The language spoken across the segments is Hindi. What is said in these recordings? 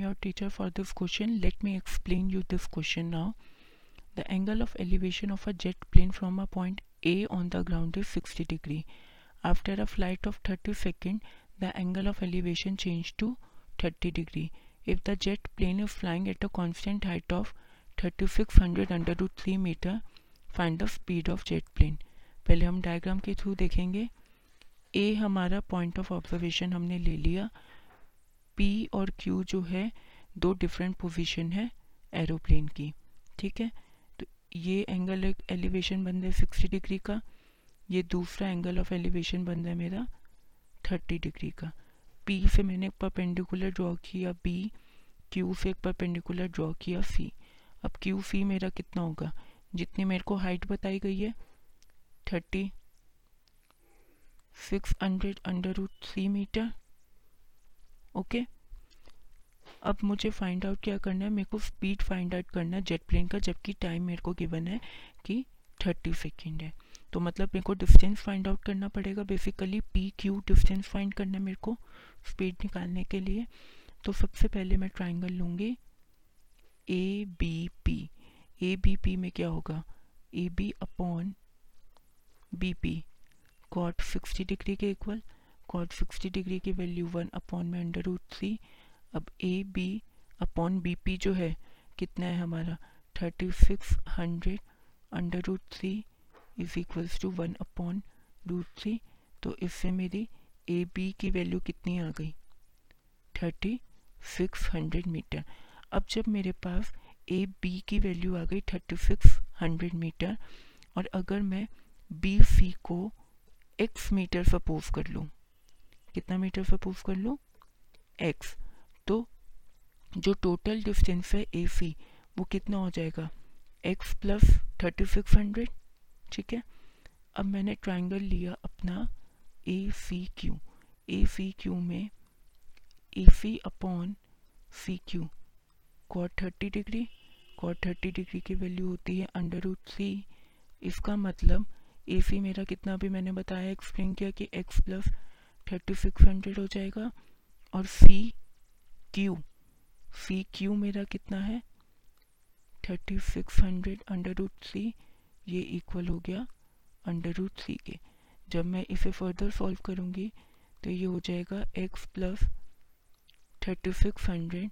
your teacher for this question. Let me explain you this question now. The angle of elevation of a jet plane from a point A on the ground is 60 degree. After a flight of 30 seconds, the angle of elevation changed to 30 degree. If the jet plane is flying at a constant height of 3600 under root 3 meter, find the speed of jet plane. पहले हम डायग्राम के थ्रू देखेंगे. ए हमारा पॉइंट ऑफ ऑब्जर्वेशन हमने ले लिया. पी और क्यू जो है दो डिफरेंट पोजीशन है एरोप्लेन की, ठीक है. तो ये एंगल एलिवेशन बन रहा है 60 डिग्री का, ये दूसरा एंगल ऑफ एलिवेशन बन रहा है मेरा 30 डिग्री का. पी से मैंने एक परपेंडिकुलर ड्रॉ किया बी, क्यू से एक परपेंडिकुलर ड्रॉ किया सी. अब क्यू सी मेरा कितना होगा, जितनी मेरे को हाइट बताई गई है 3600 अंडर रूट 3 मीटर. ओके, अब मुझे फाइंड आउट क्या करना है, मेरे को स्पीड फाइंड आउट करना है जेट प्लेन का, जबकि टाइम मेरे को गिवन है कि 30 सेकेंड है. तो मतलब मेरे को डिस्टेंस फाइंड आउट करना पड़ेगा basically. P Q distance find करना है मेरे को स्पीड निकालने के लिए. तो सबसे पहले मैं ट्राइंगल लूँगी A B P. A B P में क्या होगा, A B upon B P cot 60 degree के इक्वल. कॉट 60 डिग्री की वैल्यू 1 अपॉन में अंडर रूट 3. अब A B upon B P जो है कितना है हमारा 3600 under root 3 is equals to 1 upon root 3. तो इससे मेरी ए बी की वैल्यू कितनी आ गई 3600 मीटर. अब जब मेरे पास ए बी की वैल्यू आ गई 3600 मीटर और अगर मैं बी सी को x मीटर सपोज कर लूँ, कितना मीटर सपोज कर लूँ x, तो जो टोटल डिस्टेंस है ए सी वो कितना हो जाएगा x प्लस 3600, ठीक है. अब मैंने ट्राइंगल लिया अपना ए सी क्यू. ए सी क्यू में A C upon C Q cot 30 degree. Cot 30 degree की वैल्यू होती है अंडर रूट 3. इसका मतलब ए सी मेरा कितना, भी मैंने बताया एक्सप्लेन किया कि x प्लस 3600 हो जाएगा. और सी क्यू मेरा कितना है 3600 अंडर रूट 3. ये इक्वल हो गया अंडर रूट 3 के. जब मैं इसे फर्दर सॉल्व करूँगी तो ये हो जाएगा x plus 3600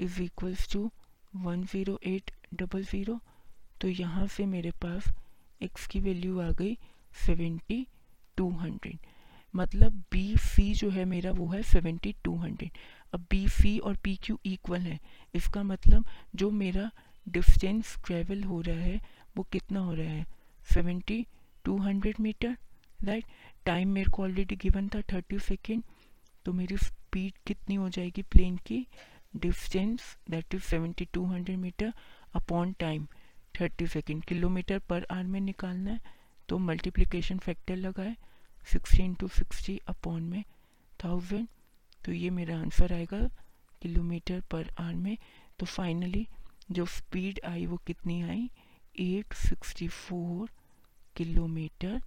is equals to 10800. तो यहाँ से मेरे पास x की वैल्यू आ गई 7200. मतलब बी सी जो है मेरा वो है 7200. अब बी सी और पी क्यू इक्वल है, इसका मतलब जो मेरा डिस्टेंस ट्रेवल हो रहा है वो कितना हो रहा है 7200 मीटर, राइट. टाइम मेरे को ऑलरेडी गिवन था 30 सेकेंड, तो मेरी स्पीड कितनी हो जाएगी प्लेन की, distance that is 7200 metre upon time 30 second. Kilometre per hour में निकालना है तो मल्टीप्लिकेशन फैक्टर लगाए 60 × 60 अपॉन में 1000. तो ये मेरा आंसर आएगा किलोमीटर पर आवर में. तो फाइनली जो स्पीड आई वो कितनी आई 864 kilometre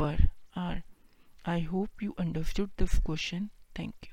per hour. I hope you understood this question. Thank you.